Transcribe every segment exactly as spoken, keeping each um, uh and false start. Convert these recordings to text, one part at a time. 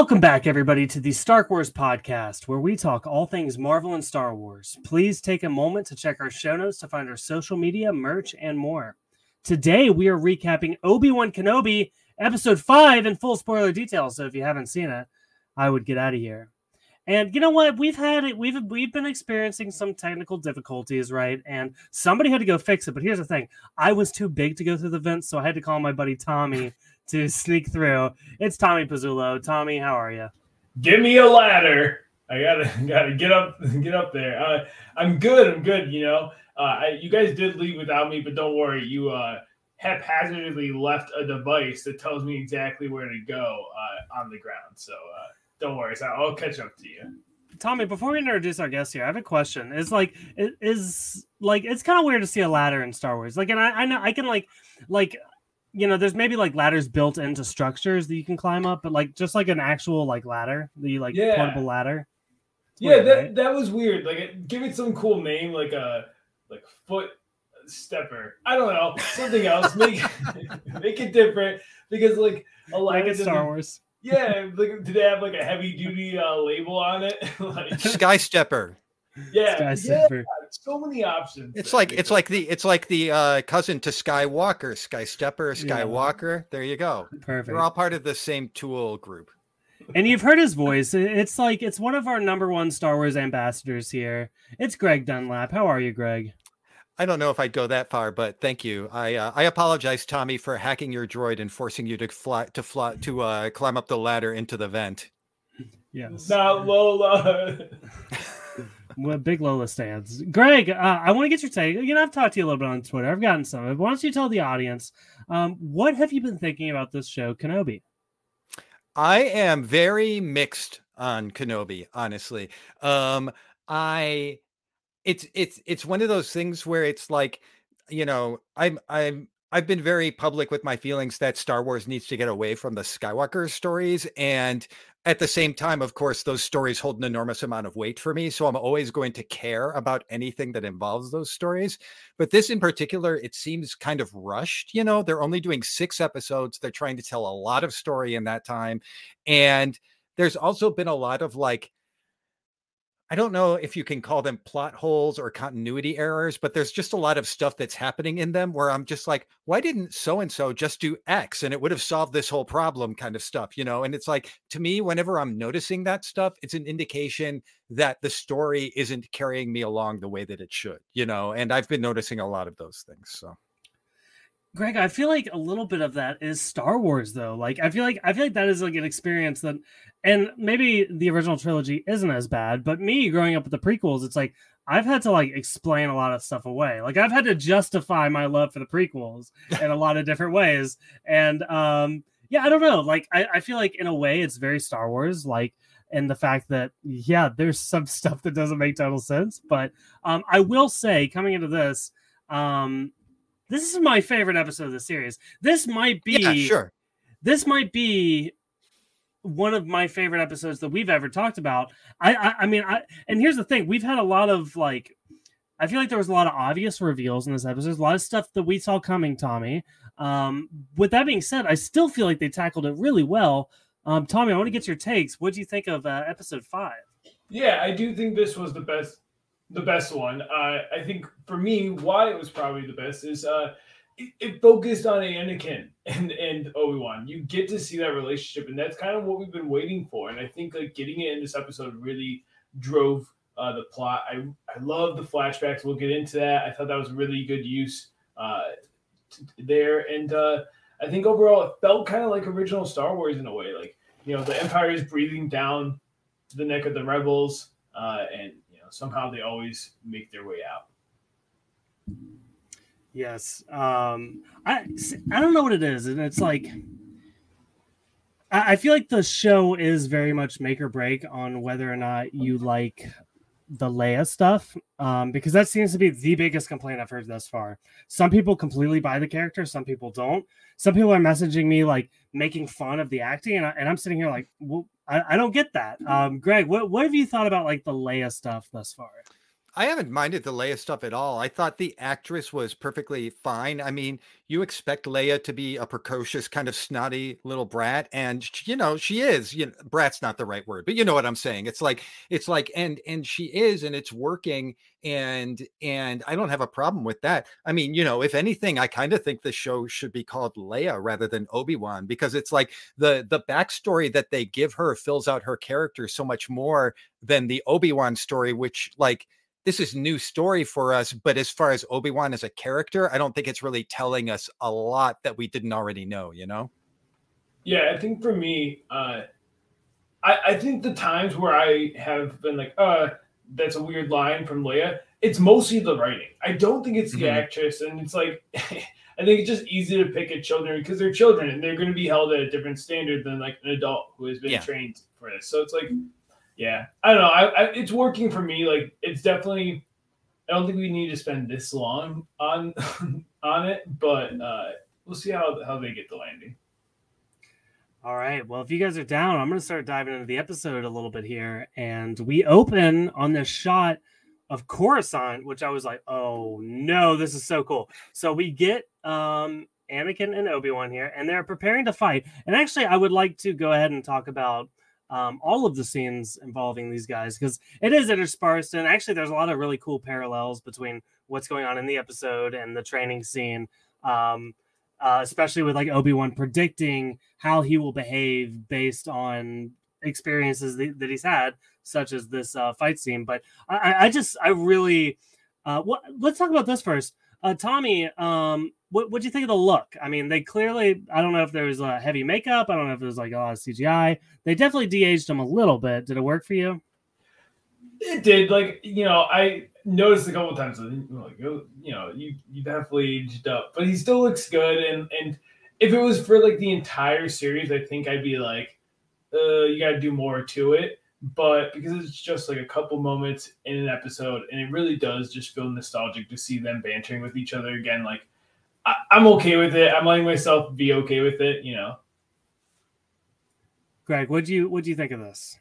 Welcome back, everybody, to the Star Wars podcast, where we talk all things Marvel and Star Wars. Please take a moment to check our show notes to find our social media, merch, and more. Today, we are recapping Obi-Wan Kenobi, Episode five, in full spoiler detail, so if you haven't seen it, I would get out of here. And you know what? We've had it. We've we've been experiencing some technical difficulties, right? And somebody had to go fix it. But here's the thing: I was too big to go through the vents, so I had to call my buddy Tommy to sneak through. It's Tommy Pizzullo. Tommy, how are you? Give me a ladder. I gotta gotta get up get up there. Uh, I'm good. I'm good. You know, uh, I, you guys did leave without me, but don't worry. You uh, haphazardly left a device that tells me exactly where to go uh, on the ground. So. Uh, Don't worry, so I'll catch up to you. Tommy, before we introduce our guest here, I have a question. It's like it is like it's kind of weird to see a ladder in Star Wars. Like, and I, I know I can like like you know, there's maybe like ladders built into structures that you can climb up, but like just like an actual like ladder, the like yeah. portable ladder. Weird, yeah, that right? that was weird. Like, it, give it some cool name, like a like foot stepper. I don't know, something else. Make make it different because like a ladder. Like Star Wars. Yeah, like, do they have like a heavy duty uh, label on it? like, Sky Stepper. Yeah, Sky Stepper. Yeah, so many options. It's like it's like the it's like the uh, cousin to Skywalker, Sky Stepper, Skywalker. Yeah. There you go. Perfect. We're all part of the same tool group. And you've heard his voice. It's like it's one of our number one Star Wars ambassadors here. It's Greg Dunlap. How are you, Greg? I don't know if I'd go that far, but thank you. I uh, I apologize, Tommy, for hacking your droid and forcing you to fly to fly to uh, climb up the ladder into the vent. Yes, not Lola. Well, big Lola stands. Greg, uh, I want to get your take. You know, I've talked to you a little bit on Twitter. I've gotten some. But why don't you tell the audience um, what have you been thinking about this show, Kenobi? I am very mixed on Kenobi, honestly. Um, I. It's it's it's one of those things where it's like, you know, I'm I'm I've been very public with my feelings that Star Wars needs to get away from the Skywalker stories. And at the same time, of course, those stories hold an enormous amount of weight for me. So I'm always going to care about anything that involves those stories. But this in particular, it seems kind of rushed. You know, they're only doing six episodes. They're trying to tell a lot of story in that time. And there's also been a lot of like, I don't know if you can call them plot holes or continuity errors, but there's just a lot of stuff that's happening in them where I'm just like, why didn't so-and-so just do X and it would have solved this whole problem kind of stuff, you know? And it's like, to me, whenever I'm noticing that stuff, it's an indication that the story isn't carrying me along the way that it should, you know? And I've been noticing a lot of those things, so. Greg, I feel like a little bit of that is Star Wars, though. Like, I feel like I feel like that is like an experience that, and maybe the original trilogy isn't as bad, but me growing up with the prequels, it's like I've had to like explain a lot of stuff away. Like, I've had to justify my love for the prequels in a lot of different ways. And um, yeah, I don't know. Like, I, I feel like in a way it's very Star Wars, like, and the fact that yeah, there's some stuff that doesn't make total sense. But um, I will say, coming into this, um. This is my favorite episode of the series. This might be yeah, sure. This might be one of my favorite episodes that we've ever talked about. I, I, I mean, I, and here's the thing: we've had a lot of like, I feel like there was a lot of obvious reveals in this episode. There's a lot of stuff that we saw coming, Tommy. Um, with that being said, I still feel like they tackled it really well. Um, Tommy, I want to get your takes. What do you think of uh, episode five? Yeah, I do think this was the best. The best one, uh, I think, for me, why it was probably the best is uh, it, it focused on Anakin and and Obi-Wan. You get to see that relationship, and that's kind of what we've been waiting for. And I think like getting it in this episode really drove uh, the plot. I I love the flashbacks. We'll get into that. I thought that was really good use uh, t- there, and uh, I think overall it felt kind of like original Star Wars in a way. Like, you know, the Empire is breathing down the neck of the Rebels, uh, and somehow they always make their way out. Yes. Um, I, I don't know what it is. And it's like, I, I feel like the show is very much make or break on whether or not you like the Leia stuff. Um, because that seems to be the biggest complaint I've heard thus far. Some people completely buy the character. Some people don't. Some people are messaging me like making fun of the acting. And, I, and I'm sitting here like, well, I don't get that. Um, Greg, what, what have you thought about like the Leia stuff thus far? I haven't minded the Leia stuff at all. I thought the actress was perfectly fine. I mean, you expect Leia to be a precocious kind of snotty little brat, and she, you know, she is. You know, brat's not the right word, but you know what I'm saying. It's like it's like and and she is, and it's working, and and I don't have a problem with that. I mean, you know, if anything, I kind of think the show should be called Leia rather than Obi-Wan, because it's like the the backstory that they give her fills out her character so much more than the Obi-Wan story, which like. This is new story for us, but as far as Obi-Wan as a character, I don't think it's really telling us a lot that we didn't already know, you know? Yeah, I think for me, uh, I, I think the times where I have been like, uh, that's a weird line from Leia, it's mostly the writing. I don't think it's the mm-hmm. actress, and it's like, I think it's just easy to pick at children because they're children, and they're going to be held at a different standard than like an adult who has been yeah. trained for this. So it's like... Yeah, I don't know. I, I, it's working for me. Like, it's definitely. I don't think we need to spend this long on on it, but uh, we'll see how how they get the landing. All right. Well, if you guys are down, I'm going to start diving into the episode a little bit here, and we open on this shot of Coruscant, which I was like, "Oh no, this is so cool!" So we get um, Anakin and Obi-Wan here, and they're preparing to fight. And actually, I would like to go ahead and talk about. Um, all of the scenes involving these guys, because it is interspersed, and actually there's a lot of really cool parallels between what's going on in the episode and the training scene, um, uh, especially with like Obi-Wan predicting how he will behave based on experiences th- that he's had, such as this uh, fight scene. But I, I just, I really, uh, wh- let's talk about this first. Uh, Tommy, um, what what do you think of the look? I mean, they clearly, I don't know if there was uh, heavy makeup. I don't know if it was like a lot of C G I. They definitely de-aged them a little bit. Did it work for you? It did. Like, you know, I noticed a couple of times, like, you know, you, you definitely aged up, but he still looks good. And, and if it was for like the entire series, I think I'd be like, uh, you got to do more to it. But because it's just like a couple moments in an episode, and it really does just feel nostalgic to see them bantering with each other again. Like, I- I'm okay with it. I'm letting myself be okay with it, you know. Greg, what do you what do you think of this?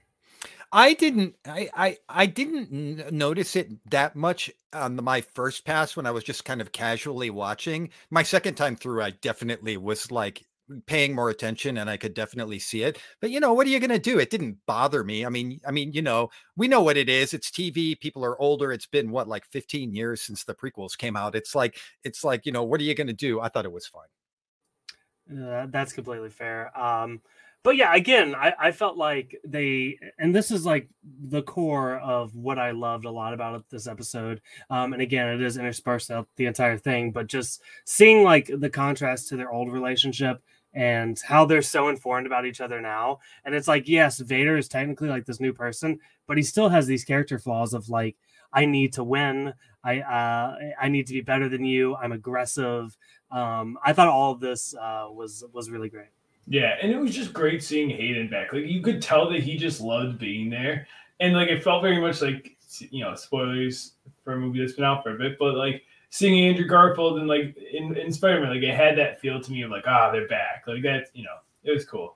I didn't, I, I, I didn't n- notice it that much on the, my first pass when I was just kind of casually watching. My second time through, I definitely was like. Paying more attention, and I could definitely see it. But you know, what are you going to do? It didn't bother me. I mean, I mean, you know, we know what it is. It's T V. People are older. It's been what, like fifteen years since the prequels came out. It's like, it's like, you know, what are you going to do? I thought it was fine. Uh, that's completely fair. Um, but yeah, again, I, I felt like they, and this is like the core of what I loved a lot about this episode. Um, and again, it is interspersed throughout the entire thing, but just seeing like the contrast to their old relationship and how they're so informed about each other now. And it's like, yes, Vader is technically like this new person, but he still has these character flaws of like, I need to win. I uh, I need to be better than you. I'm aggressive. Um, I thought all of this uh, was was really great. Yeah, and it was just great seeing Hayden back. Like, you could tell that he just loved being there. And like, it felt very much like, you know, spoilers for a movie that's been out for a bit, but like, seeing Andrew Garfield and like in, in Spider-Man, like it had that feel to me of like, ah, they're back. Like that, you know, it was cool.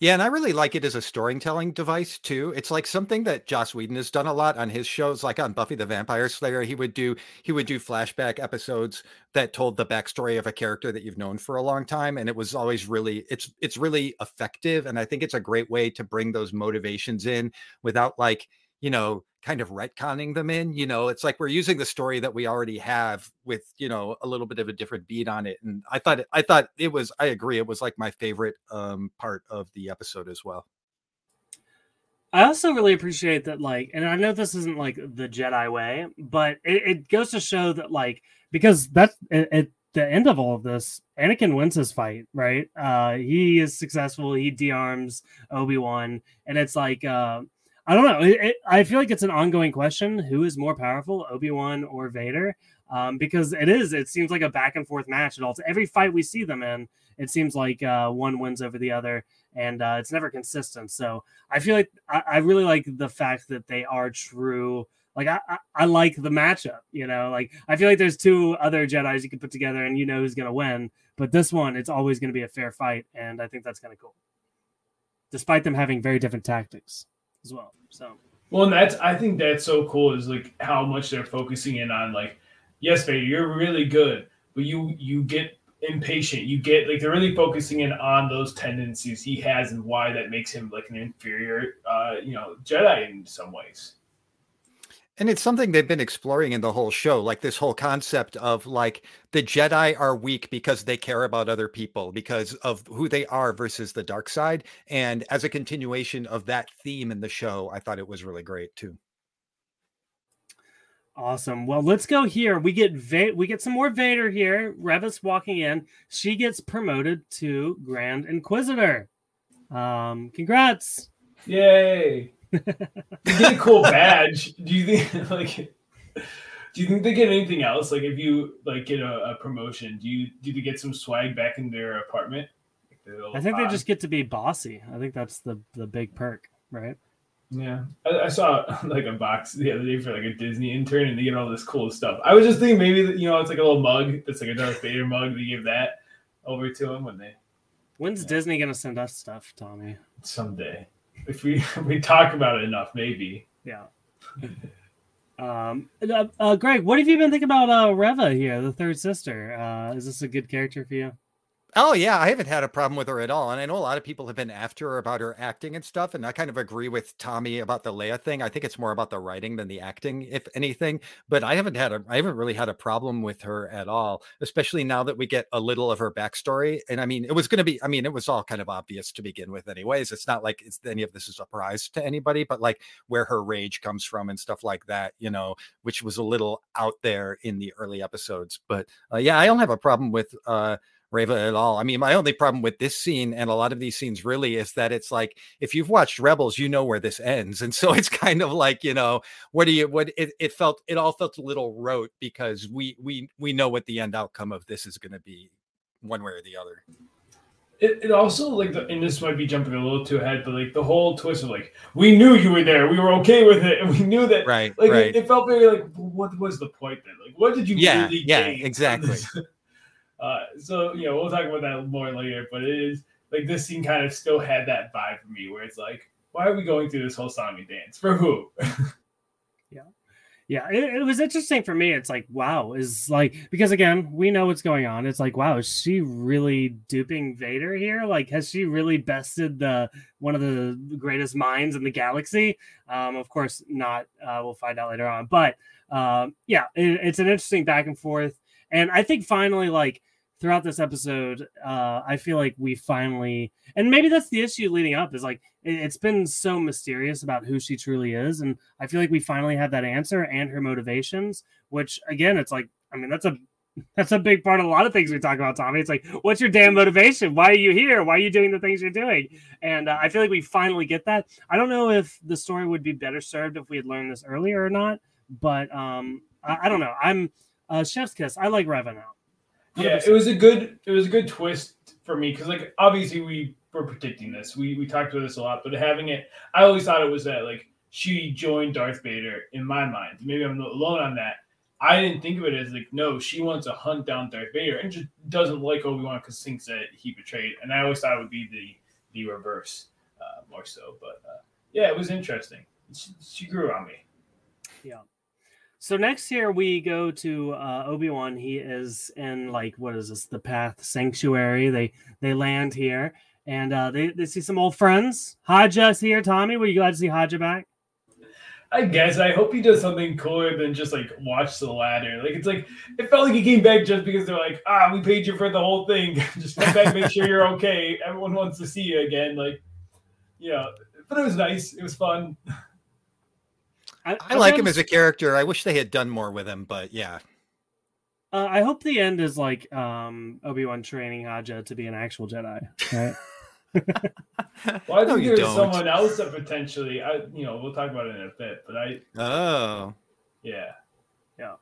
Yeah, and I really like it as a storytelling device, too. It's like something that Joss Whedon has done a lot on his shows, like on Buffy the Vampire Slayer. He would do he would do flashback episodes that told the backstory of a character that you've known for a long time. And it was always really, it's it's really effective. And I think it's a great way to bring those motivations in without like, you know, kind of retconning them in, you know, it's like we're using the story that we already have with, you know, a little bit of a different beat on it. And I thought, I thought it was, I agree. It was like my favorite um, part of the episode as well. I also really appreciate that, like, and I know this isn't like the Jedi way, but it, it goes to show that, like, because that's at the end of all of this, Anakin wins his fight, right? Uh, he is successful. He de-arms Obi-Wan. And it's like, uh, I don't know. It, it, I feel like it's an ongoing question. Who is more powerful, Obi-Wan or Vader? Um, because it is. It seems like a back and forth match at all. So every fight we see them in, it seems like uh, one wins over the other, and uh, it's never consistent. So I feel like I, I really like the fact that they are true. Like, I, I, I like the matchup, you know? Like, I feel like there's two other Jedis you can put together, and you know who's going to win. But this one, it's always going to be a fair fight, and I think that's kind of cool. Despite them having very different tactics. As well, so Well, and that's, I think that's so cool is like how much they're focusing in on like, yes, Vader, you're really good, but you you get impatient. You get like, they're really focusing in on those tendencies he has and why that makes him like an inferior, uh, you know, Jedi in some ways. And it's something they've been exploring in the whole show, like this whole concept of like the Jedi are weak because they care about other people, because of who they are versus the dark side. And as a continuation of that theme in the show, I thought it was really great too. Awesome. Well, let's go here. We get Va- we get some more Vader here. Reva's walking in. She gets promoted to Grand Inquisitor. Um, congrats! Yay! They get a cool badge. Do you think like do you think they get anything else? Like if you like get a, a promotion, do you do they get some swag back in their apartment? Like I think pod. They just get to be bossy. I think that's the, the big perk, right? Yeah. I, I saw like a box the other day for like a Disney intern and they get all this cool stuff. I was just thinking maybe you know it's like a little mug that's like a Darth Vader mug. They give that over to them when they When's yeah. Disney gonna send us stuff, Tommy? Someday. If we if we talk about it enough, maybe. Yeah. Um, uh, uh, Greg, what have you been thinking about uh, Reva here, the third sister? Uh, is this a good character for you? Oh, yeah. I haven't had a problem with her at all. And I know a lot of people have been after her about her acting and stuff. And I kind of agree with Tommy about the Leia thing. I think it's more about the writing than the acting, if anything. But I haven't had a, I haven't really had a problem with her at all, especially now that we get a little of her backstory. And I mean, it was going to be, I mean, it was all kind of obvious to begin with anyways. It's not like it's, any of this is a surprise to anybody, but like where her rage comes from and stuff like that, you know, which was a little out there in the early episodes. But uh, yeah, I don't have a problem with, uh, Reva at all. I mean, my only problem with this scene and a lot of these scenes really is that it's like, if you've watched Rebels, you know where this ends. And so it's kind of like, you know, what do you, what it, it felt, it all felt a little rote because we, we, we know what the end outcome of this is going to be one way or the other. It, it also like, the, and this might be jumping a little too ahead, but like the whole twist of like, we knew you were there. We were okay with it. And we knew that. Right. Like right. It, it felt very like, what was the point then? Like, what did you yeah, really Yeah, exactly. Uh, so, you know, we'll talk about that more later, but it is like this scene kind of still had that vibe for me where it's like, why are we going through this whole song and dance for who? yeah. Yeah. It, it was interesting for me. It's like, wow, is like, because again, we know what's going on. It's like, wow, is she really duping Vader here? Like, has she really bested the, one of the greatest minds in the galaxy? Um, of course not. Uh, we'll find out later on, but, um, yeah, it, it's an interesting back and forth. And I think finally, like, throughout this episode, uh, I feel like we finally, and maybe that's the issue leading up is like, it, it's been so mysterious about who she truly is. And I feel like we finally have that answer and her motivations, which again, it's like, I mean, that's a, that's a big part of a lot of things we talk about, Tommy. It's like, what's your damn motivation? Why are you here? Why are you doing the things you're doing? And uh, I feel like we finally get that. I don't know if the story would be better served if we had learned this earlier or not, but um, I, I don't know. I'm uh, chef's kiss. I like Reva now. one hundred percent. Yeah, it was a good it was a good twist for me because like obviously we were predicting this. We we talked about this a lot, but having it, I always thought it was that like she joined Darth Vader in my mind. Maybe I'm alone on that. I didn't think of it as like no, she wants to hunt down Darth Vader and just doesn't like Obi-Wan because thinks that he betrayed. And I always thought it would be the the reverse uh, more so. But uh, yeah, it was interesting. She, she grew on me. Yeah. So next here we go to uh, Obi-Wan. He is in like, what is this? The Path Sanctuary. They they land here and uh, they, they see some old friends. Haja's here. Tommy, were you glad to see Haja back? I guess. I hope he does something cooler than just like watch the ladder. Like it's like, it felt like he came back just because they're like, ah, we paid you for the whole thing. Just come back, make sure you're okay. Everyone wants to see you again. Like, you know, but it was nice. It was fun. I, I like him as a character. I wish they had done more with him, but yeah. Uh, I hope the end is like um, Obi-Wan training Haja to be an actual Jedi. Right? well, I no, think there's don't. someone else that potentially, I, you know, we'll talk about it in a bit, but I... Oh. Yeah. Yeah.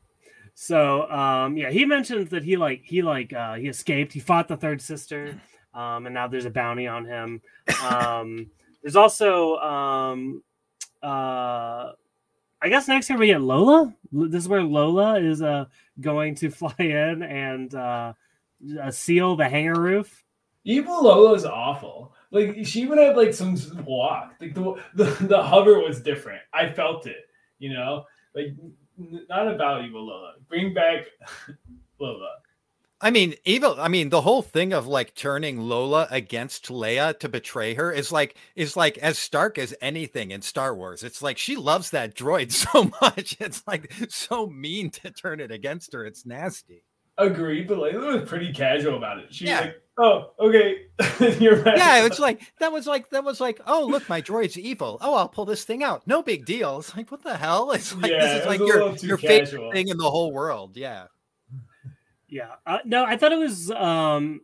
So, um, yeah, he mentions that he like, he like, uh, he escaped. He fought the third sister, um, and now there's a bounty on him. Um, there's also... Um, uh, I guess next here we get Lola. This is where Lola is uh, going to fly in and uh, seal the hangar roof. Evil Lola's awful. Like, she even had, like, some walk. Like, the, the the hover was different. I felt it, you know? Like, not about Evil Lola. Bring back Lola. I mean, evil. I mean, the whole thing of like turning Lola against Leia to betray her is like is like as stark as anything in Star Wars. It's like she loves that droid so much. It's like so mean to turn it against her. It's nasty. Agreed, but Leia was pretty casual about it. She yeah. was like, oh, okay, you're right. Yeah, it's like that was like that was like, oh, look, my droid's evil. Oh, I'll pull this thing out. No big deal. It's like, what the hell? It's like yeah, this is like your your favorite thing in the whole world. Yeah. Yeah, uh, no, I thought it was, um,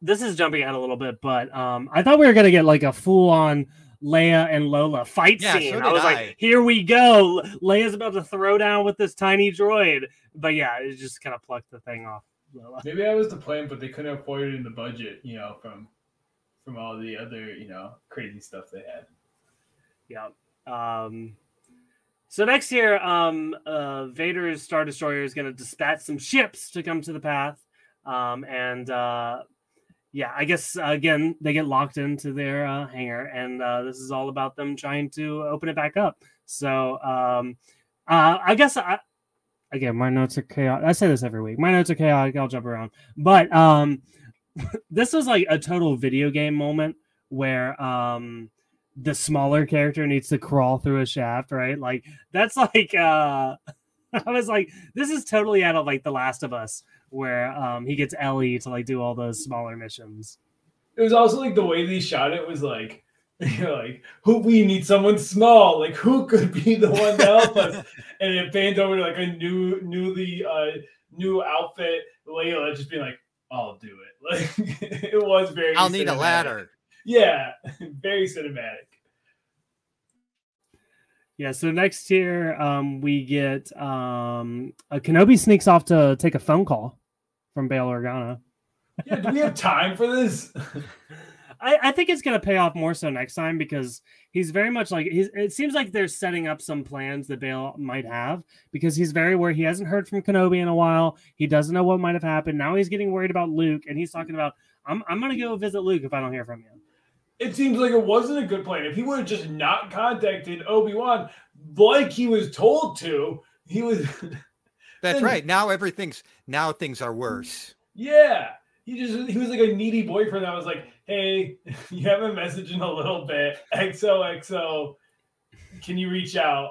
this is jumping out a little bit, but um, I thought we were going to get like a full-on Leia and Lola fight yeah, scene. So I was I. like, here we go. Leia's about to throw down with this tiny droid. But yeah, it just kind of plucked the thing off Lola. Maybe that was the plan, but they couldn't afford it in the budget, you know, from from all the other, you know, crazy stuff they had. Yeah. Um So next year, um, uh, Vader's Star Destroyer is going to dispatch some ships to come to the path. Um, and uh, yeah, I guess, uh, again, they get locked into their uh, hangar. And uh, this is all about them trying to open it back up. So um, uh, I guess, I, again, my notes are chaotic. I say this every week. My notes are chaotic. I'll jump around. But um, this was like a total video game moment where... Um, the smaller character needs to crawl through a shaft, right? Like that's like, uh, I was like, this is totally out of like The Last of Us where, um, he gets Ellie to like do all those smaller missions. It was also like the way they shot it was like, you know, like who we need someone small, like who could be the one to help us? And it pans over to like a new, newly, uh, new outfit. Layla just being like, I'll do it. Like it was very, I'll need a ladder. Yeah, very cinematic. Yeah, so next year um, we get um, a Kenobi sneaks off to take a phone call from Bail Organa. Yeah, do we have time for this? I, I think it's going to pay off more so next time because he's very much like, he's, it seems like they're setting up some plans that Bail might have because he's very worried. He hasn't heard from Kenobi in a while. He doesn't know what might have happened. Now he's getting worried about Luke and he's talking about, I'm, I'm going to go visit Luke if I don't hear from you. It seems like it wasn't a good plan. If he would have just not contacted Obi-Wan like he was told to, he was... That's right. Now everything's... Now things are worse. Yeah. He just he was like a needy boyfriend that was like, hey, you have a message in a little bit. X O X O. Can you reach out?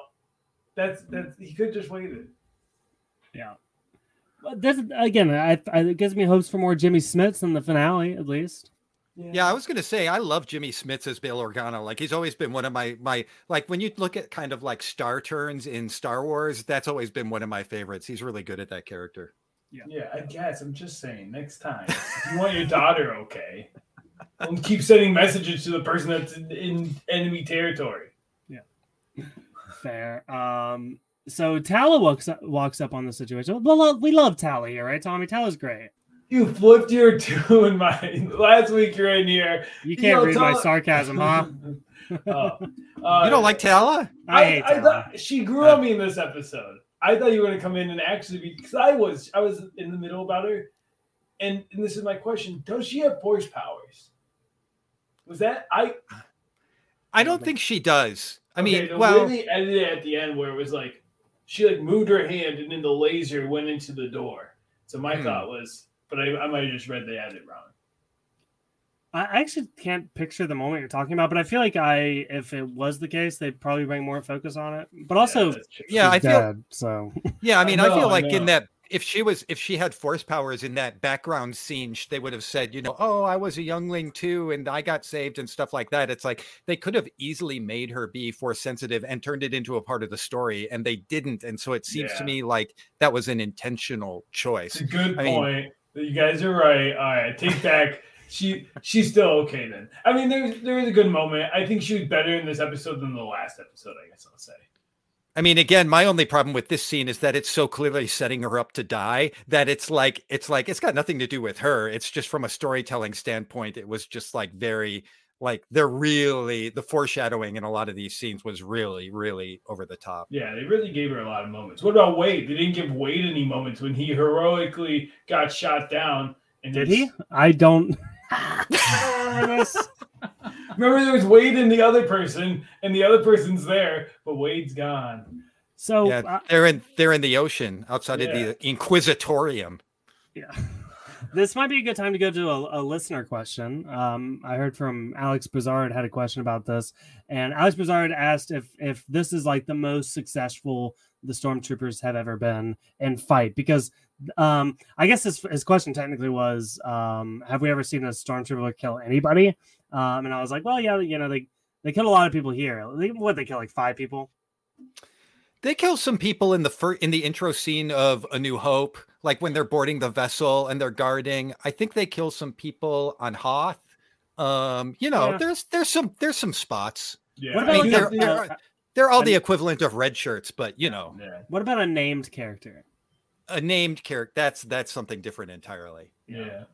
That's... that's he could just wait it. Yeah. But this, again, I, I, it gives me hopes for more Jimmy Smits in the finale, at least. Yeah. yeah, I was going to say, I love Jimmy Smits as Bail Organa. Like, he's always been one of my, my, like, when you look at kind of like star turns in Star Wars, that's always been one of my favorites. He's really good at that character. Yeah, yeah. I guess. I'm just saying, next time, if you want your daughter, okay, don't keep sending messages to the person that's in, in enemy territory. Yeah. Fair. Um, so Tala walks up, walks up on the situation. Well, we love Tala here, right, Tommy? Tala's great. You flipped your tune, my last week. You're in here. You can't you know, read Tala... my sarcasm, huh? oh. uh, you don't like Tala? I, I hate I Tala. Thought she grew uh, on me in this episode. I thought you were going to come in and actually be because I was I was in the middle about her, and, and this is my question: does she have force powers? Was that I? I don't think she does. I okay, mean, the well, way they edited it at the end where it was like she like moved her hand and then the laser went into the door. So my hmm. thought was. But I, I might have just read the edit wrong. I actually can't picture the moment you're talking about, but I feel like I, if it was the case, they'd probably bring more focus on it. But also, yeah, yeah I feel dead, so. Yeah, I mean, I, know, I feel like I in that, if she was, if she had force powers in that background scene, they would have said, you know, oh, I was a youngling too, and I got saved and stuff like that. It's like they could have easily made her be force sensitive and turned it into a part of the story, and they didn't. And so it seems yeah. to me like that was an intentional choice. It's a good I point. Mean, you guys are right. All right, take back. She she's still okay then. I mean, there there was a good moment. I think she was better in this episode than the last episode. I guess I'll say. I mean, again, my only problem with this scene is that it's so clearly setting her up to die that it's like it's like it's got nothing to do with her. It's just from a storytelling standpoint. It was just like very like they're really the foreshadowing in a lot of these scenes was really really over the top. Yeah, they really gave her a lot of moments. What about Wade? They didn't give Wade any moments when he heroically got shot down. And did he? I don't. I don't remember this. Remember, there was Wade and the other person, and the other person's there, but Wade's gone. So yeah, uh, they're in they're in the ocean outside yeah. of the Inquisitorium. Yeah. This might be a good time to go to a, a listener question. Um, I heard from Alex Brizard had a question about this, and Alex Brizard asked if if this is like the most successful the Stormtroopers have ever been in fight, because um, I guess his, his question technically was, um, have we ever seen a Stormtrooper kill anybody? Um, and I was like, well, yeah, you know, they, they kill a lot of people here. They, what, they kill like five people? They kill some people in the fir- in the intro scene of A New Hope, like when they're boarding the vessel and they're guarding. I think they kill some people on Hoth. Um, you know, yeah. there's there's some there's some spots. Yeah. What about I mean, like, they're, they're, they're, they're all the equivalent of red shirts, but you know. Yeah. What about a named character? A named character that's that's something different entirely. Yeah,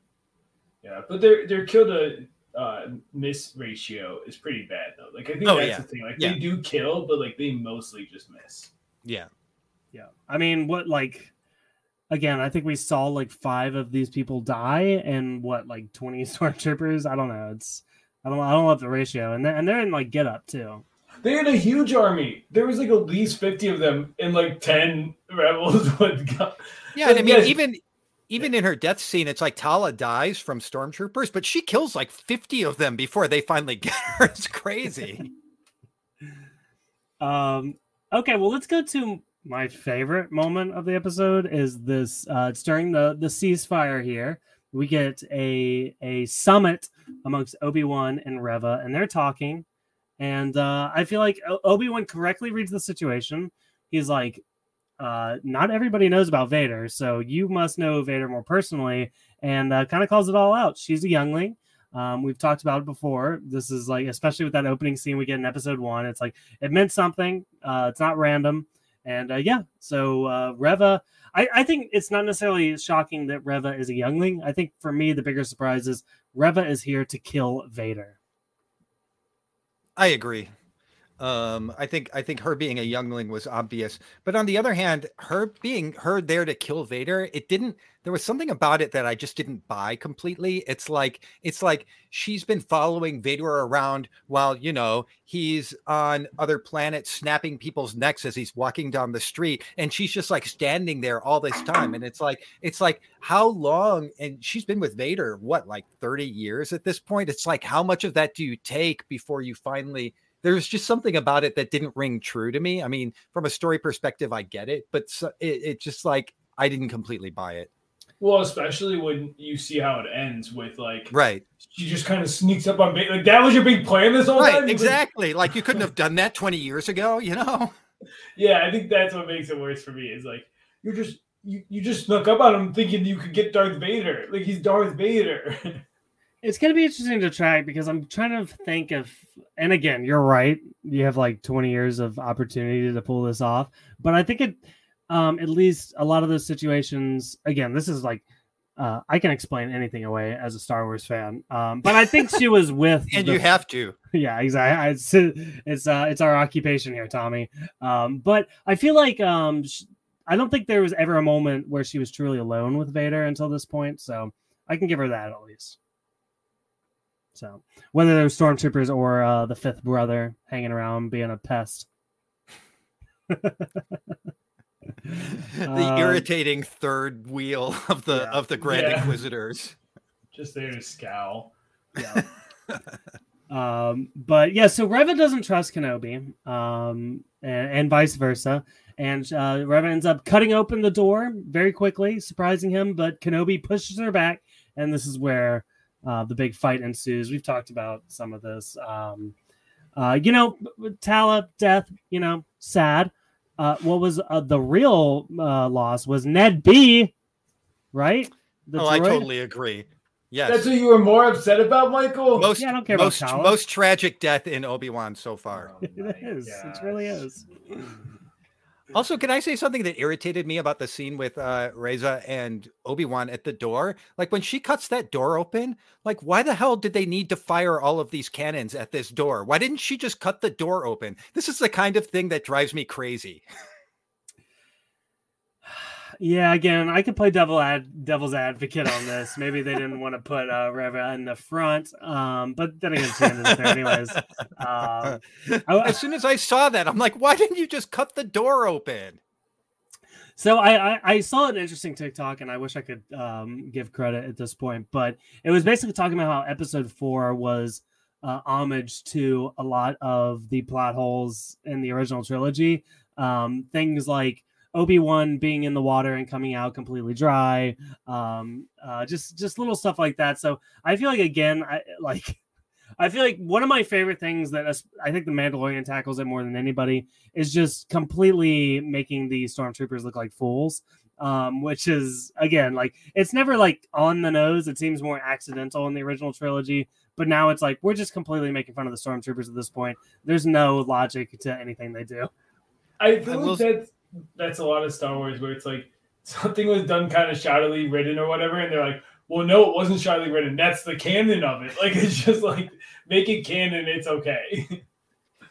yeah, but their their kill to uh, miss ratio is pretty bad though. Like I think oh, that's yeah. the thing. Like yeah. they do kill, but like they mostly just miss. Yeah, yeah. I mean, what like again? I think we saw like five of these people die, and what like twenty Stormtroopers. I don't know. It's I don't I don't love the ratio, and then, and they're in like get up too. They had a huge army. There was like at least fifty of them, and like ten rebels would go. Yeah, and I mean, yeah. even even in her death scene, it's like Tala dies from Stormtroopers, but she kills like fifty of them before they finally get her. It's crazy. um. Okay, well, let's go to my favorite moment of the episode. Is this? Uh, it's during the the ceasefire here. We get a a summit amongst Obi-Wan and Reva, and they're talking. And uh, I feel like Obi-Wan correctly reads the situation. He's like, uh, not everybody knows about Vader, so you must know Vader more personally, and uh, kind of calls it all out. She's a youngling. Um, we've talked about it before. This is like, especially with that opening scene we get in episode one, it's like, it meant something. Uh, it's not random. And uh, yeah, so uh, Reva, I, I think it's not necessarily shocking that Reva is a youngling. I think for me, the bigger surprise is Reva is here to kill Vader. I agree. Um, I think I think her being a youngling was obvious, but on the other hand, her being her there to kill Vader, it didn't. There was something about it that I just didn't buy completely. It's like it's like she's been following Vader around while you know he's on other planets, snapping people's necks as he's walking down the street, and she's just like standing there all this time. And it's like it's like how long? And she's been with Vader what like thirty years at this point. It's like how much of that do you take before you finally? There's just something about it that didn't ring true to me. I mean, from a story perspective, I get it, but so, it, it just like I didn't completely buy it. Well, especially when you see how it ends with like, right? She just kind of sneaks up on Vader. Like that was your big plan this whole right, time, exactly. Like you couldn't have done that twenty years ago, you know? Yeah, I think that's what makes it worse for me. Is like you're just you you just snuck up on him thinking you could get Darth Vader. Like he's Darth Vader. It's going to be interesting to track because I'm trying to think of, and again, you're right. You have like twenty years of opportunity to pull this off, but I think it, um, at least a lot of those situations, again, this is like, uh, I can explain anything away as a Star Wars fan. Um, but I think she was with, and the, you have to, yeah, exactly. It's, it's, uh, it's our occupation here, Tommy. Um, but I feel like, um, she, I don't think there was ever a moment where she was truly alone with Vader until this point. So I can give her that at least. So whether they're Stormtroopers or uh, the fifth brother hanging around being a pest. the um, irritating third wheel of the yeah. of the Grand yeah. Inquisitors. Just there to scowl. Yeah. um, but yeah, so Reva doesn't trust Kenobi, um, and, and vice versa. And uh, Reva ends up cutting open the door very quickly, surprising him, but Kenobi pushes her back, and this is where Uh, the big fight ensues. We've talked about some of this. Um, uh, you know, Tala, death, you know, sad. Uh, what was uh, the real uh, loss was Ned B, right? The oh, droid? I totally agree. Yes. That's what you were more upset about, Michael? Most, yeah, I don't care most, about Tala. Most tragic death in Obi-Wan so far. Oh, it is. Gosh. It really is. Also, can I say something that irritated me about the scene with uh, Reza and Obi-Wan at the door? Like when she cuts that door open, like why the hell did they need to fire all of these cannons at this door? Why didn't she just cut the door open? This is the kind of thing that drives me crazy. Yeah, again, I could play devil ad, devil's advocate on this. Maybe they didn't want to put uh, Reva in the front, um, but then again, she ended up there anyways. Uh, I, as soon as I saw that, I'm like, why didn't you just cut the door open? So I, I, I saw an interesting TikTok, and I wish I could um, give credit at this point, but it was basically talking about how episode four was uh, homage to a lot of the plot holes in the original trilogy. Um, things like Obi-Wan being in the water and coming out completely dry, um, uh, just just little stuff like that. So I feel like, again, I like I feel like one of my favorite things that I think The Mandalorian tackles it more than anybody is just completely making the Stormtroopers look like fools, um, which is, again, like, it's never like on the nose. It seems more accidental in the original trilogy, but now it's like we're just completely making fun of the Stormtroopers at this point. There's no logic to anything they do. I feel like that's, that's a lot of Star Wars where it's like something was done kind of shoddily written or whatever, and they're like, well, no, it wasn't shoddily written. That's the canon of it. Like, it's just like, make it canon, it's okay.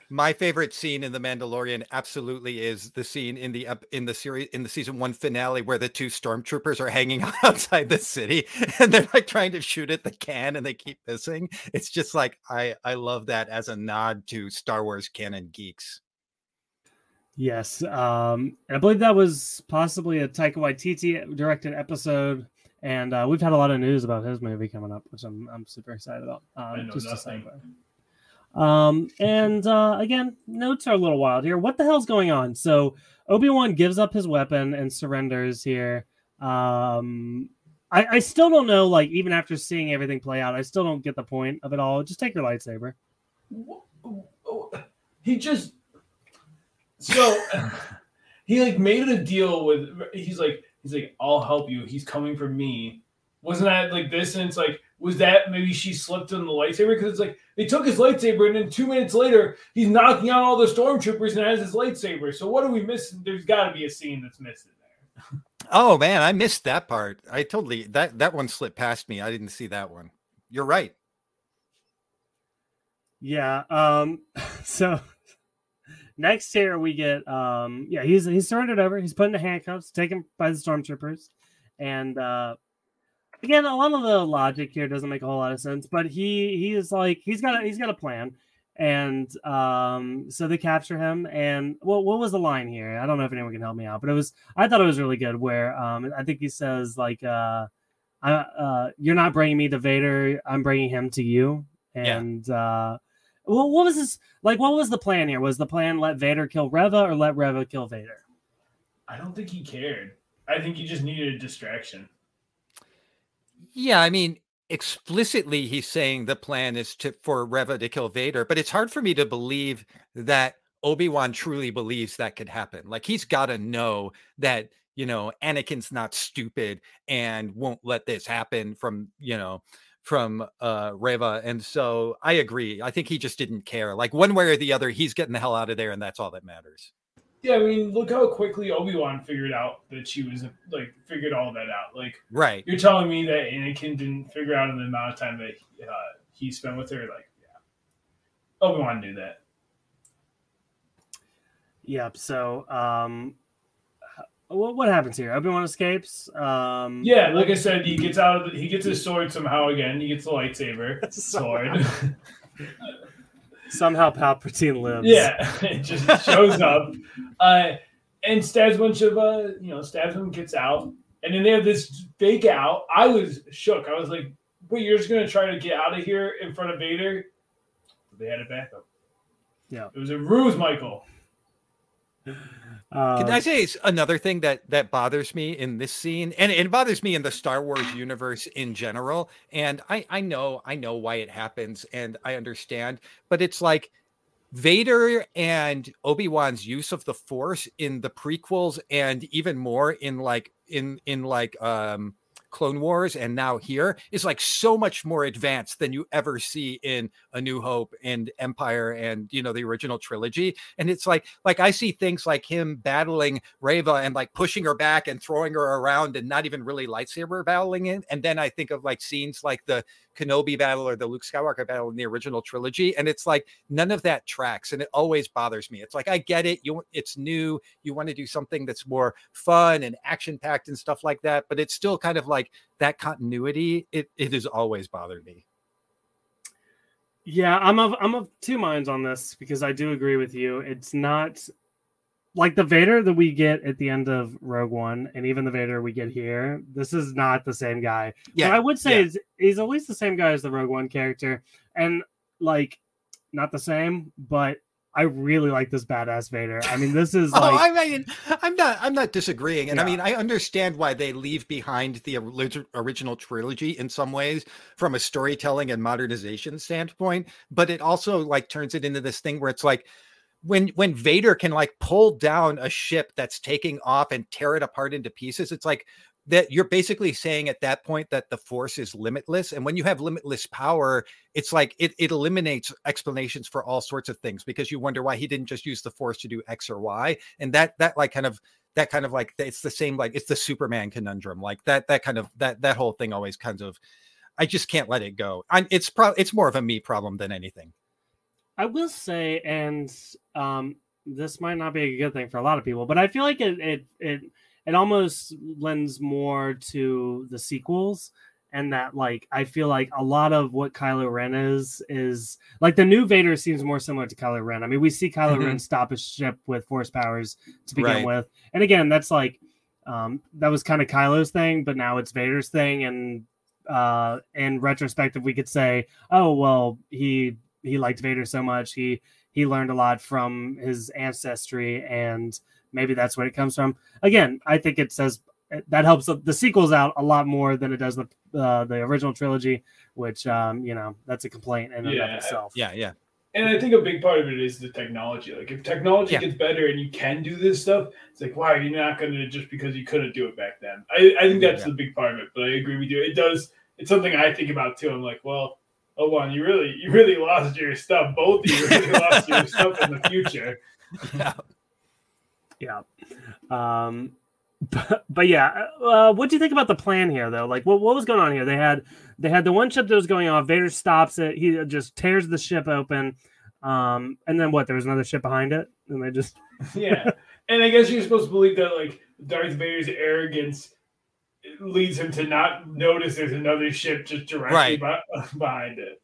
My favorite scene in The Mandalorian absolutely is the scene in the in the series in the season one finale where the two stormtroopers are hanging outside the city and they're like trying to shoot at the can and they keep missing. It's just like I I love that as a nod to Star Wars canon geeks. Yes, um, I believe that was possibly a Taika Waititi directed episode, and uh, we've had a lot of news about his movie coming up, which I'm I'm super excited about. Um, I know just nothing. Um, and uh, again, notes are a little wild here. What the hell's going on? So Obi-Wan gives up his weapon and surrenders here. Um, I, I still don't know. Like, even after seeing everything play out, I still don't get the point of it all. Just take your lightsaber. He just. So he like made a deal with, he's like, he's like, I'll help you. He's coming for me. Wasn't that like this? And it's like, was that maybe she slipped on the lightsaber? Because it's like, they took his lightsaber and then two minutes later, he's knocking out all the stormtroopers and has his lightsaber. So what are we missing? There's got to be a scene that's missing there. Oh man, I missed that part. I totally, that, that one slipped past me. I didn't see that one. You're right. Yeah. Um, so. Next here we get, um, yeah, he's he's surrendered over. He's put into handcuffs, taken by the stormtroopers, and uh, again, a lot of the logic here doesn't make a whole lot of sense. But he he is like he's got a, he's got a plan, and um, so they capture him. And what well, what was the line here? I don't know if anyone can help me out, but it was I thought it was really good. Where um, I think he says like, uh, I, uh, "You're not bringing me to Vader. I'm bringing him to you." And yeah. uh, Well, what was this like? What was the plan here? Was the plan let Vader kill Reva or let Reva kill Vader? I don't think he cared. I think he just needed a distraction. Yeah, I mean, explicitly, he's saying the plan is to, for Reva to kill Vader, but it's hard for me to believe that Obi-Wan truly believes that could happen. Like, he's got to know that, you know, Anakin's not stupid and won't let this happen from, you know, from uh Reva. And so I agree. I think he just didn't care. Like, one way or the other, he's getting the hell out of there, and that's all that matters. Yeah, I mean, look how quickly Obi-Wan figured out that she was like figured all that out. Like, right. You're telling me that Anakin didn't figure out in the amount of time that uh, he spent with her? Like, yeah. Obi-Wan knew that. Yep, so um What what happens here? Obi-Wan escapes. Um, yeah, like I said, he gets out of the, he gets his sword somehow again. He gets the lightsaber sword. Somehow Palpatine lives. Yeah, it just shows up uh, and stabs a bunch of uh, you know stabs him, gets out, and then they have this fake out. I was shook. I was like, "Wait, you're just gonna try to get out of here in front of Vader?" But they had a backup. Yeah, it was a ruse, Michael. Uh, Can I say another thing that that bothers me in this scene, and it bothers me in the Star Wars universe in general? And I I know I know why it happens, and I understand, but it's like Vader and Obi-Wan's use of the Force in the prequels, and even more in like in in like um Clone Wars and now here is like so much more advanced than you ever see in A New Hope and Empire and, you know, the original trilogy. And it's like, like I see things like him battling Reva and like pushing her back and throwing her around and not even really lightsaber battling it. And then I think of like scenes like the Kenobi battle or the Luke Skywalker battle in the original trilogy. And it's like, none of that tracks. And it always bothers me. It's like, I get it. You, it's new. You want to do something that's more fun and action packed and stuff like that, but it's still kind of like that continuity. It, it has always bothered me. Yeah. I'm of, I'm of two minds on this because I do agree with you. It's not like the Vader that we get at the end of Rogue One and even the Vader we get here, this is not the same guy. Yeah. But I would say yeah. he's, he's always the same guy as the Rogue One character. And like, not the same, but I really like this badass Vader. I mean, this is oh, like... I mean, I'm not I'm not disagreeing. And yeah. I mean, I understand why they leave behind the original trilogy in some ways from a storytelling and modernization standpoint. But it also like turns it into this thing where it's like, when when Vader can like pull down a ship that's taking off and tear it apart into pieces, it's like that you're basically saying at that point that the Force is limitless. And when you have limitless power, it's like it, it eliminates explanations for all sorts of things because you wonder why he didn't just use the Force to do X or Y. And that that like kind of that kind of like it's the same, like it's the Superman conundrum, like that that kind of that that whole thing always kind of, I just can't let it go. I, it's probably it's more of a me problem than anything. I will say, and um, this might not be a good thing for a lot of people, but I feel like it it it, it almost lends more to the sequels, and that like I feel like a lot of what Kylo Ren is is like the new Vader seems more similar to Kylo Ren. I mean, we see Kylo mm-hmm. Ren stop a ship with Force powers to begin right. with, and again, that's like um, that was kind of Kylo's thing, but now it's Vader's thing, and uh, in retrospective, we could say, oh well, he. He liked Vader so much. He he learned a lot from his ancestry, and maybe that's where it comes from. Again, I think it says that helps the sequels out a lot more than it does the uh, the original trilogy, which um, you know, that's a complaint in and yeah. of itself. Yeah, yeah. And I think a big part of it is the technology. Like if technology yeah. gets better and you can do this stuff, it's like, wow, you're not going to just because you couldn't do it back then. I, I think that's yeah. the big part of it. But I agree with you. It does. It's something I think about too. I'm like, well. Oh, one, you really, you really lost your stuff. Both of you really lost your stuff in the future. Yeah. yeah. Um, but, but yeah, uh, what do you think about the plan here, though? Like, what what was going on here? They had they had the one ship that was going off. Vader stops it. He just tears the ship open. Um, and then what? There was another ship behind it, and they just yeah. And I guess you're supposed to believe that like Darth Vader's arrogance leads him to not notice there's another ship just directly right. be- behind it.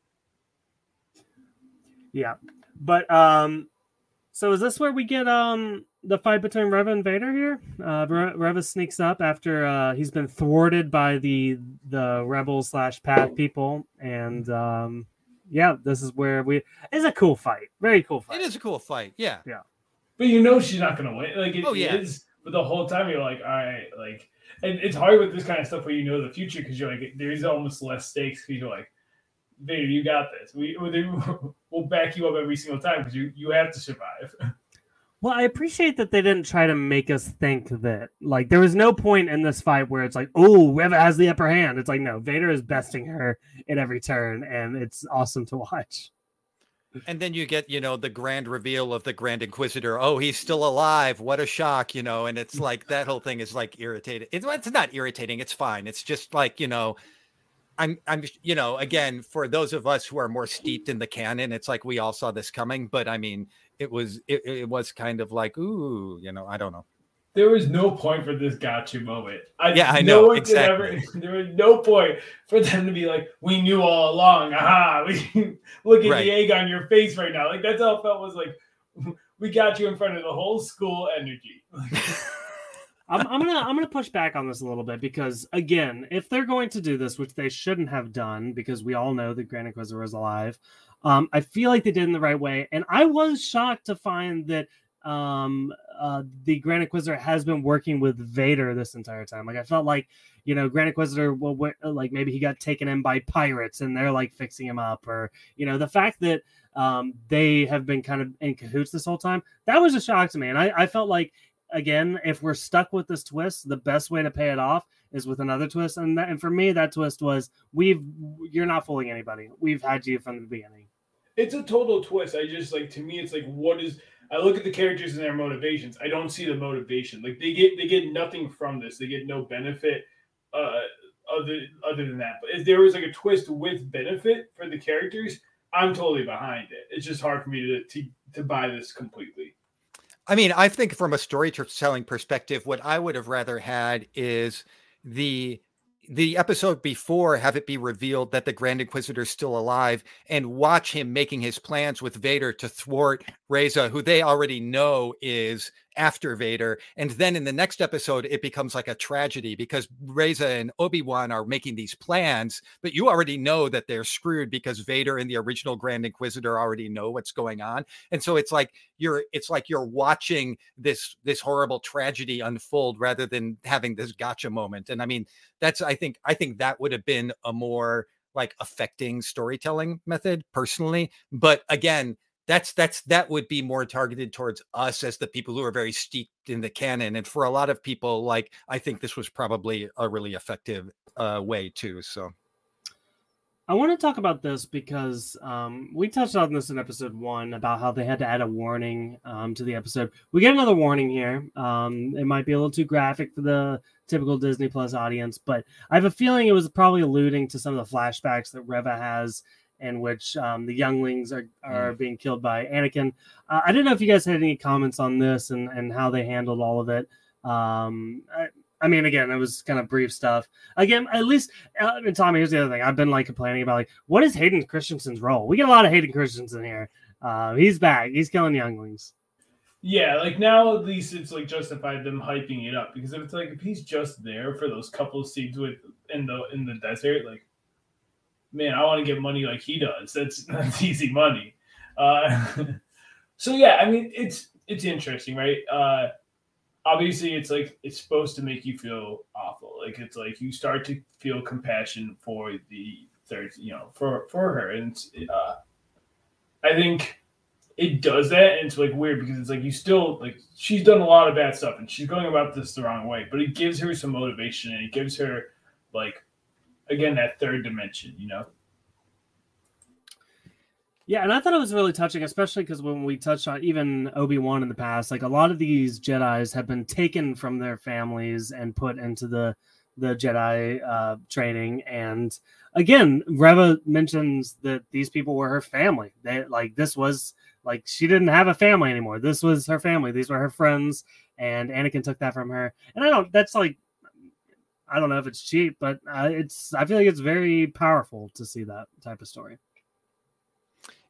Yeah. But, um, so is this where we get, um, the fight between Reva and Vader here? Uh, Re- Reva sneaks up after, uh, he's been thwarted by the, the rebels slash path people. And, um, yeah, this is where we, it's a cool fight. Very cool fight. It is a cool fight. Yeah. Yeah. But you know, she's not going to win. Like it, oh, yeah. it is, but the whole time you're like, all right, like, and it's hard with this kind of stuff where you know the future because you're like, there's almost less stakes because you're like, Vader, you got this. We, we'll back you up every single time because you, you have to survive. Well, I appreciate that they didn't try to make us think that, like, there was no point in this fight where it's like, oh, Reva has the upper hand. It's like, no, Vader is besting her at every turn, and it's awesome to watch. And then you get, you know, the grand reveal of the Grand Inquisitor. Oh, he's still alive. What a shock, you know. And it's like that whole thing is like irritating. It's, it's not irritating. It's fine. It's just like, you know, I'm, I'm, you know, again, for those of us who are more steeped in the canon, it's like we all saw this coming. But I mean, it was, it, it was kind of like, ooh, you know, I don't know. There was no point for this gotcha moment. I, yeah, I no know. Exactly. Ever, there was no point for them to be like, we knew all along. Aha, we look at right. the egg on your face right now. Like, that's how it felt was like, we got you in front of the whole school energy. I'm, I'm going to I'm gonna push back on this a little bit because, again, if they're going to do this, which they shouldn't have done because we all know that Grand Inquisitor is alive, um, I feel like they did it in the right way. And I was shocked to find that um uh the Grand Inquisitor has been working with Vader this entire time. Like I felt like, you know, Grand Inquisitor, well, what, like maybe he got taken in by pirates and they're like fixing him up, or, you know, the fact that um they have been kind of in cahoots this whole time, that was a shock to me. And I, I felt like again, if we're stuck with this twist, the best way to pay it off is with another twist. And that, and for me, that twist was, we've you're not fooling anybody. We've had you from the beginning. It's a total twist. I just, like, to me, it's like, what is, I look at the characters and their motivations. I don't see the motivation. Like, they get, they get nothing from this. They get no benefit uh, other, other than that. But if there was like a twist with benefit for the characters, I'm totally behind it. It's just hard for me to, to, to buy this completely. I mean, I think from a storytelling perspective, what I would have rather had is the the episode before have it be revealed that the Grand Inquisitor is still alive, and watch him making his plans with Vader to thwart Reza, who they already know is after Vader. And then in the next episode, it becomes like a tragedy because Reza and Obi-Wan are making these plans, but you already know that they're screwed because Vader and the original Grand Inquisitor already know what's going on. And so it's like you're it's like you're watching this this horrible tragedy unfold rather than having this gotcha moment. And I mean, that's I think I think that would have been a more like affecting storytelling method personally. But again, That's that's that would be more targeted towards us as the people who are very steeped in the canon. And for a lot of people, like, I think this was probably a really effective uh, way, too. So I want to talk about this because um, we touched on this in episode one about how they had to add a warning um, to the episode. We get another warning here. Um, it might be a little too graphic for the typical Disney Plus audience, but I have a feeling it was probably alluding to some of the flashbacks that Reva has, in which um, the Younglings are, are being killed by Anakin. Uh, I don't know if you guys had any comments on this and, and how they handled all of it. Um, I, I mean, again, it was kind of brief stuff. Again, at least, uh, and Tommy, here's the other thing. I've been like complaining about, like, what is Hayden Christensen's role? We get a lot of Hayden Christensen here. Uh, he's back. He's killing Younglings. Yeah, like, now at least it's, like, justified them hyping it up. Because if it's, like, if he's just there for those couple of scenes with in the in the desert, like, man, I want to get money like he does. That's that's easy money. Uh, so yeah, I mean, it's it's interesting, right? Uh, obviously, it's like it's supposed to make you feel awful. Like, it's like you start to feel compassion for the third, you know, for for her, and it, uh, I think it does that. And it's like weird because it's like you still like she's done a lot of bad stuff and she's going about this the wrong way, but it gives her some motivation and it gives her like. Again, that third dimension, you know? Yeah, and I thought it was really touching, especially because when we touched on even Obi-Wan in the past, like, a lot of these Jedis have been taken from their families and put into the the Jedi uh, training. And again, Reva mentions that these people were her family. They, like, this was, like, she didn't have a family anymore. This was her family. These were her friends, and Anakin took that from her. And I don't, that's like, I don't know if it's cheap, but uh, it's. I feel like it's very powerful to see that type of story.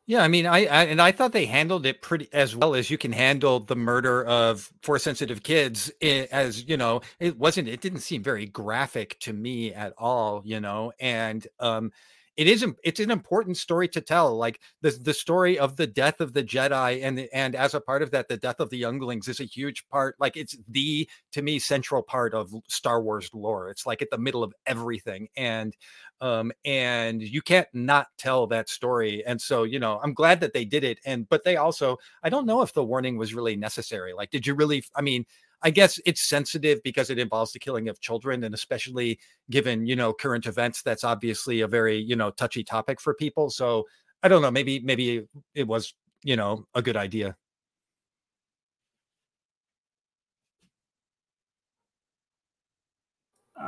Yeah, I mean, I, I and I thought they handled it pretty as well as you can handle the murder of Force-sensitive kids. As you know, it wasn't. It didn't seem very graphic to me at all. You know, and um, it is. It's an important story to tell, like the the story of the death of the Jedi, and the, and as a part of that, the death of the Younglings is a huge part. Like, it's the, to me, central part of Star Wars lore. It's like at the middle of everything, and um, and you can't not tell that story. And so, you know, I'm glad that they did it. And but they also, I don't know if the warning was really necessary. Like, did you really? I mean, I guess it's sensitive because it involves the killing of children, and especially given, you know, current events, that's obviously a very, you know, touchy topic for people. So I don't know, maybe maybe it was, you know, a good idea.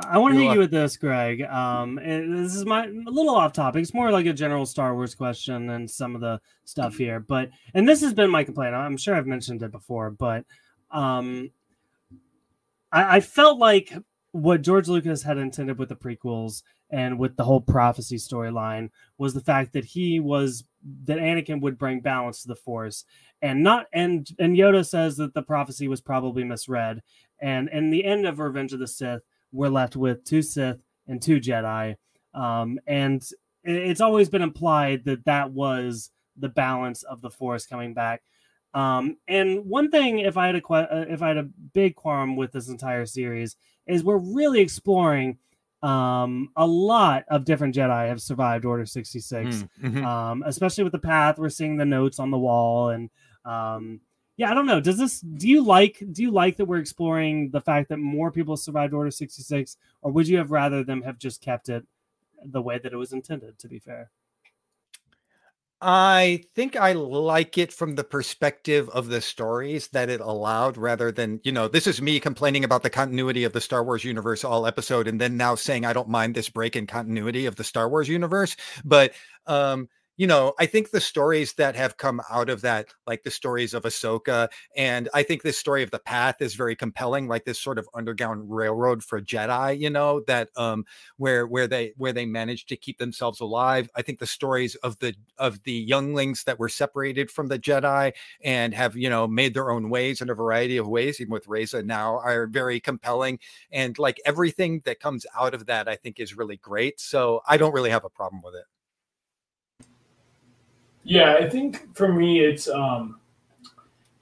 I want to hit you with this, Greg. Um, and this is my a little off topic. It's more like a general Star Wars question and some of the stuff here. But, and this has been my complaint. I'm sure I've mentioned it before, but um, I, I felt like what George Lucas had intended with the prequels and with the whole prophecy storyline was the fact that he was, that Anakin would bring balance to the Force, and not, and, and Yoda says that the prophecy was probably misread. And in the end of Revenge of the Sith, we're left with two Sith and two Jedi. Um, and it, it's always been implied that that was the balance of the Force coming back. Um, and one thing, if I had a que- if I had a big qualm with this entire series, is we're really exploring um, a lot of different Jedi have survived Order sixty-six, mm, mm-hmm. um, especially with the path. We're seeing the notes on the wall, and um, yeah, I don't know. Does this, do you like, do you like that we're exploring the fact that more people survived Order sixty-six, or would you have rather them have just kept it the way that it was intended, to be fair? I think I like it from the perspective of the stories that it allowed, rather than, you know, this is me complaining about the continuity of the Star Wars universe all episode, and then now saying I don't mind this break in continuity of the Star Wars universe. But, um, you know, I think the stories that have come out of that, like the stories of Ahsoka, and I think this story of the Path is very compelling, like this sort of underground railroad for Jedi, you know, that um, where where they where they managed to keep themselves alive. I think the stories of the of the younglings that were separated from the Jedi and have, you know, made their own ways in a variety of ways, even with Reza now, are very compelling. And like everything that comes out of that, I think is really great. So I don't really have a problem with it. Yeah, I think for me, it's um,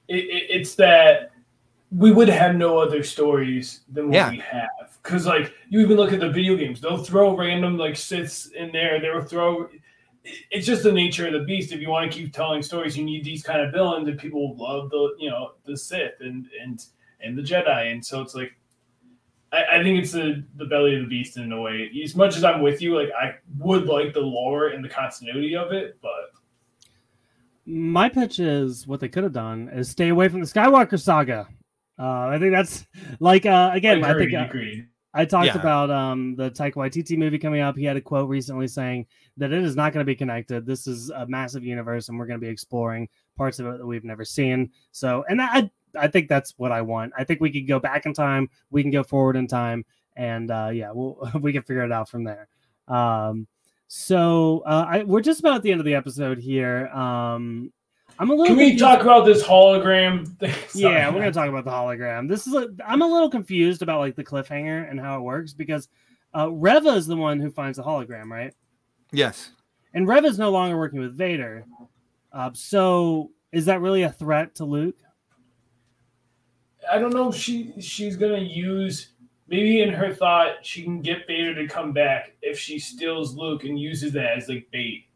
it, it, it's that we would have no other stories than what yeah. we have. Because, like, you even look at the video games. They'll throw random, like, Siths in there. They'll throw – it's just the nature of the beast. If you want to keep telling stories, you need these kind of villains, and people love the, you know, the Sith and and, and the Jedi. And so it's like – I think it's the, the belly of the beast in a way. As much as I'm with you, like, I would like the lore and the continuity of it, but – my pitch is what they could have done is stay away from the Skywalker saga. Uh, I think that's like, uh, again, I, I think uh, I talked yeah. about um, the Taika Waititi movie coming up. He had a quote recently saying that it is not going to be connected. This is a massive universe, and we're going to be exploring parts of it that we've never seen. So, and I, I think that's what I want. I think we could go back in time. We can go forward in time, and uh, yeah, we'll, we can figure it out from there. Um, So uh, I, we're just about at the end of the episode here. Um, I'm a little. Can we confused. talk about this hologram thing? Sorry, yeah, man. We're gonna talk about the hologram. This is. A, I'm a little confused about like the cliffhanger and how it works, because uh, Reva is the one who finds the hologram, right? Yes. And Reva is no longer working with Vader. Uh, so is that really a threat to Luke? I don't know if she she's gonna use. Maybe in her thought, she can get Vader to come back if she steals Luke and uses that as, like, bait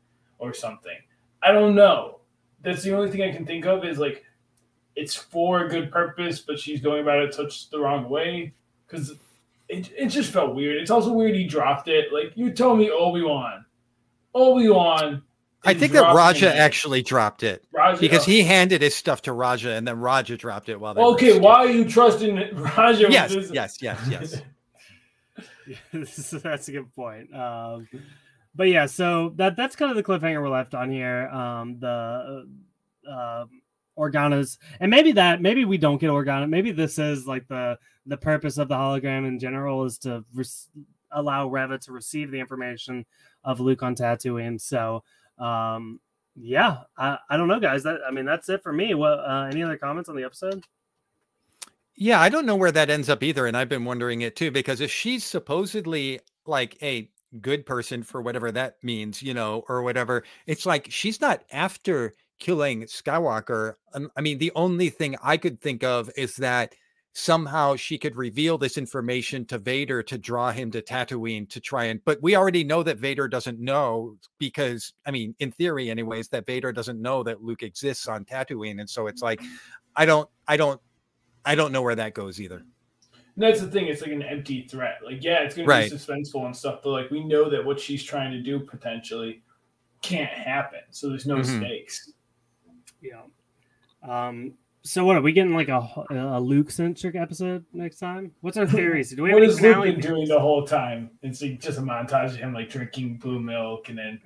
or something. I don't know. That's the only thing I can think of is, like, it's for a good purpose, but she's going about it such the wrong way. Because it, it just felt weird. It's also weird he dropped it. Like, you told me Obi-Wan. Obi-Wan. I think that Raja it. actually dropped it Raja, because he handed his stuff to Raja, and then Raja dropped it while. Okay, why are you trusting Raja? Yes, with this? yes, yes, yes. That's a good point. Um, but yeah, so that that's kind of the cliffhanger we're left on here. Um, the uh, Organas, and maybe that maybe we don't get Organa. Maybe this is like the the purpose of the hologram in general is to re- allow Reva to receive the information of Luke on Tatooine. So. Um, yeah, I, I don't know, guys. That, I mean, that's it for me. What, uh, any other comments on the episode? Yeah, I don't know where that ends up either. And I've been wondering it too, because if she's supposedly like a good person for whatever that means, you know, or whatever, it's like, she's not after killing Skywalker. Um, I mean, the only thing I could think of is that somehow she could reveal this information to Vader to draw him to Tatooine to try and, but we already know that Vader doesn't know because, I mean, in theory anyways, that Vader doesn't know that Luke exists on Tatooine. And so it's like, I don't, I don't, I don't know where that goes either. And that's the thing. It's like an empty threat. Like, yeah, it's going right. to be suspenseful and stuff, but like, we know that what she's trying to do potentially can't happen. So there's no mm-hmm. stakes. Yeah. Um, So what, are we getting like a, a Luke-centric episode next time? What's our theories? Do we have what has Luke been doing the whole time? It's like just a montage of him like drinking blue milk and then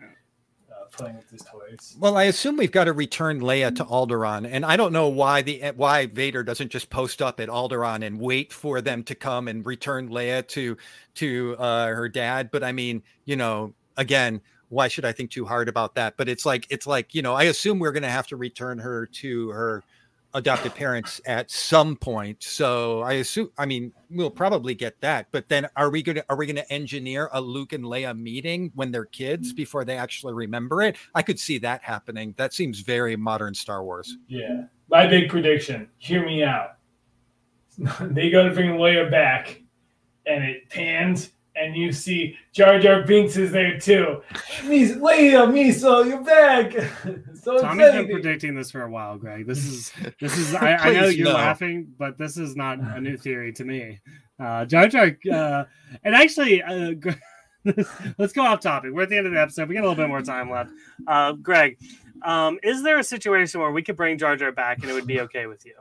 uh, playing with his toys. Well, I assume we've got to return Leia to Alderaan, and I don't know why the why Vader doesn't just post up at Alderaan and wait for them to come and return Leia to to uh, her dad. But I mean, you know, again. Why should I think too hard about that? But it's like it's like you know, I assume we're going to have to return her to her. Adopted parents at some point, so I assume. I mean, we'll probably get that. But then, are we gonna are we gonna engineer a Luke and Leia meeting when they're kids before they actually remember it? I could see that happening. That seems very modern Star Wars. Yeah, my big prediction. Hear me out. They go to bring Leia back, and it pans, and you see Jar Jar Binks is there too. Mis- Leia, Miso, you're back. So Tommy's been predicting this for a while, Greg. This is this is. I, I know you're no. laughing, but this is not a new theory to me. Uh, Jar Jar, uh, and actually, uh, let's go off topic. We're at the end of the episode. We got a little bit more time left. Uh, Greg, um, is there a situation where we could bring Jar Jar back and it would be okay with you?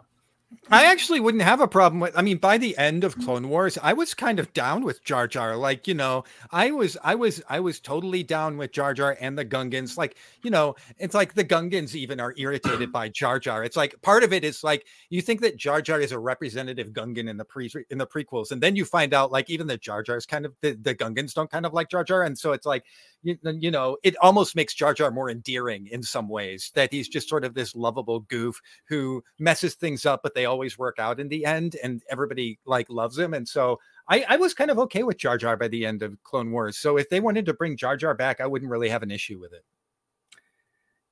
I actually wouldn't have a problem with, I mean, by the end of Clone Wars, I was kind of down with Jar Jar. Like, you know, I was, I was, I was totally down with Jar Jar and the Gungans. Like, you know, it's like the Gungans even are irritated by Jar Jar. It's like, part of it is like, you think that Jar Jar is a representative Gungan in the pre in the prequels. And then you find out like, even the Jar Jar's kind of, the, the Gungans don't kind of like Jar Jar. And so it's like, you, you know, it almost makes Jar Jar more endearing in some ways, that he's just sort of this lovable goof who messes things up, but they always work out in the end, and everybody like loves him. And so I, I was kind of okay with Jar Jar by the end of Clone Wars. So if they wanted to bring Jar Jar back, I wouldn't really have an issue with it.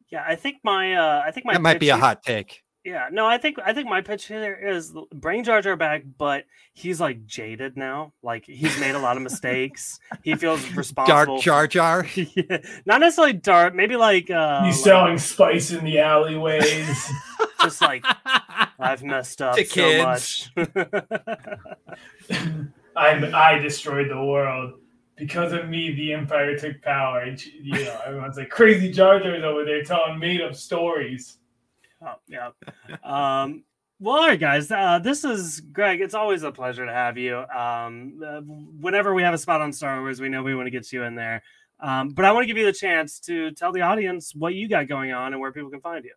Yeah, I think my uh, I think my that might be a hot take. Yeah, no, I think I think my pitch here is bring Jar Jar back, but he's like jaded now. Like he's made a lot of mistakes. He feels responsible. Dark Jar Jar, yeah, not necessarily dark. Maybe like uh, he's like, selling spice in the alleyways. Just like I've messed up to so kids. Much. I'm I destroyed the world because of me. The Empire took power, and you know everyone's like crazy Jar Jar's over there telling made up stories. Oh, yeah. Um, well, all right, guys. Uh, this is Greg. It's always a pleasure to have you. Um, uh, whenever we have a spot on Star Wars, we know we want to get you in there. Um, but I want to give you the chance to tell the audience what you got going on and where people can find you.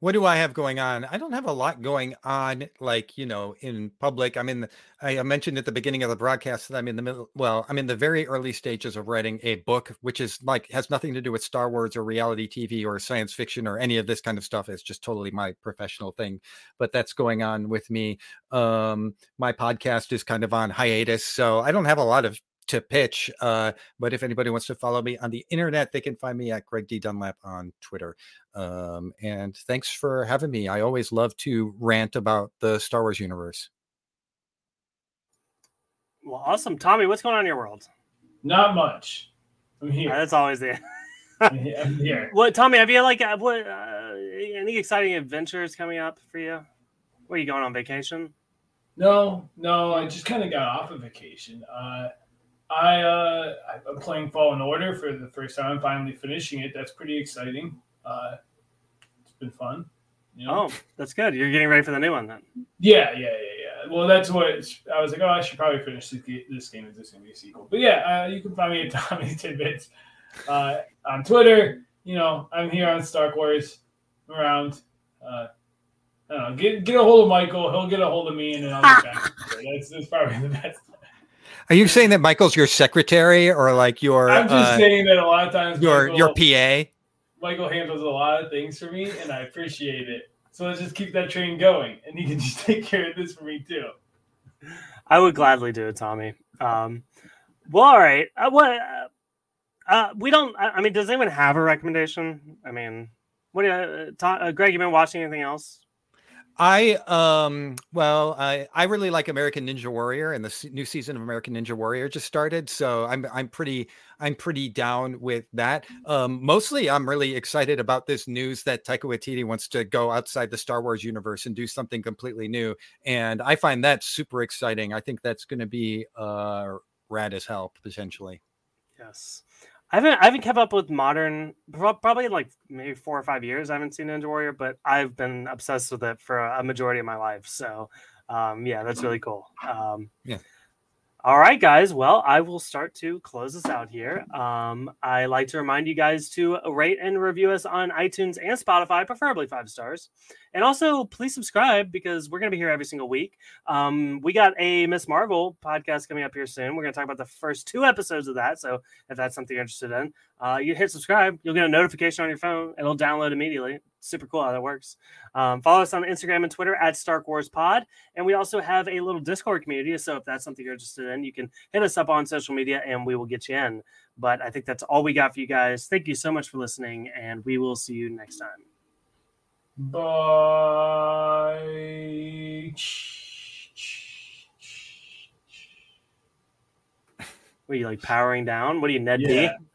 What do I have going on? I don't have a lot going on, like, you know, in public. I'm in, the, I mentioned at the beginning of the broadcast that I'm in the middle, well, I'm in the very early stages of writing a book, which is like, has nothing to do with Star Wars or reality T V or science fiction or any of this kind of stuff. It's just totally my professional thing, but that's going on with me. Um, my podcast is kind of on hiatus, so I don't have a lot of to pitch. Uh, but if anybody wants to follow me on the internet, they can find me at Greg D. Dunlap on Twitter. Um, and thanks for having me. I always love to rant about the Star Wars universe. Well, awesome. Tommy, what's going on in your world? Not much. I'm here. Yeah, that's always the yeah, I'm here. Well, Tommy, have you like, what, uh, any exciting adventures coming up for you? Where are you going on vacation? No, no. I just kind of got off of vacation. Uh, I, uh, I'm playing Fallen Order for the first time. I'm finally finishing it. That's pretty exciting. Uh, it's been fun. You know? Oh, that's good. You're getting ready for the new one then. Yeah, yeah, yeah, yeah. Well, that's what I was like, oh, I should probably finish this game. This game is just going to be a sequel. But yeah, uh, you can find me at Tommy Tidbits uh, on Twitter. You know, I'm here on Star Wars. I'm around. Uh, I don't know. Get, get a hold of Michael. He'll get a hold of me, and then I'll get back. That's, that's probably the best. Are you saying that Michael's your secretary or like your... I'm just uh, saying that a lot of times... Your Michael, your P A? Michael handles a lot of things for me, and I appreciate it. So let's just keep that train going, and he can just take care of this for me, too. I would gladly do it, Tommy. Um, well, all right. Uh, what, uh, we don't... I mean, does anyone have a recommendation? I mean, what do you... Uh, Tom, uh, Greg, you been watching anything else? I, um, well, I, I really like American Ninja Warrior, and the new season of American Ninja Warrior just started. So I'm, I'm pretty, I'm pretty down with that. Um, mostly I'm really excited about this news that Taika Waititi wants to go outside the Star Wars universe and do something completely new. And I find that super exciting. I think that's going to be, uh, rad as hell potentially. Yes. I haven't, I haven't kept up with modern, probably like maybe four or five years. I haven't seen Ninja Warrior, but I've been obsessed with it for a majority of my life. So, um, yeah, that's really cool. Um, yeah. All right, guys. Well, I will start to close this out here. Um, I like to remind you guys to rate and review us on iTunes and Spotify, preferably five stars. And also, please subscribe because we're going to be here every single week. Um, we got a Miss Marvel podcast coming up here soon. We're going to talk about the first two episodes of that. So if that's something you're interested in, uh, you hit subscribe. You'll get a notification on your phone. It'll download immediately. Super cool how that works. Um, follow us on Instagram and Twitter at Star Wars Pod. And we also have a little Discord community. So if that's something you're interested in, you can hit us up on social media and we will get you in. But I think that's all we got for you guys. Thank you so much for listening, and we will see you next time. Bye. What are you, like, powering down? What are you, Ned yeah. D?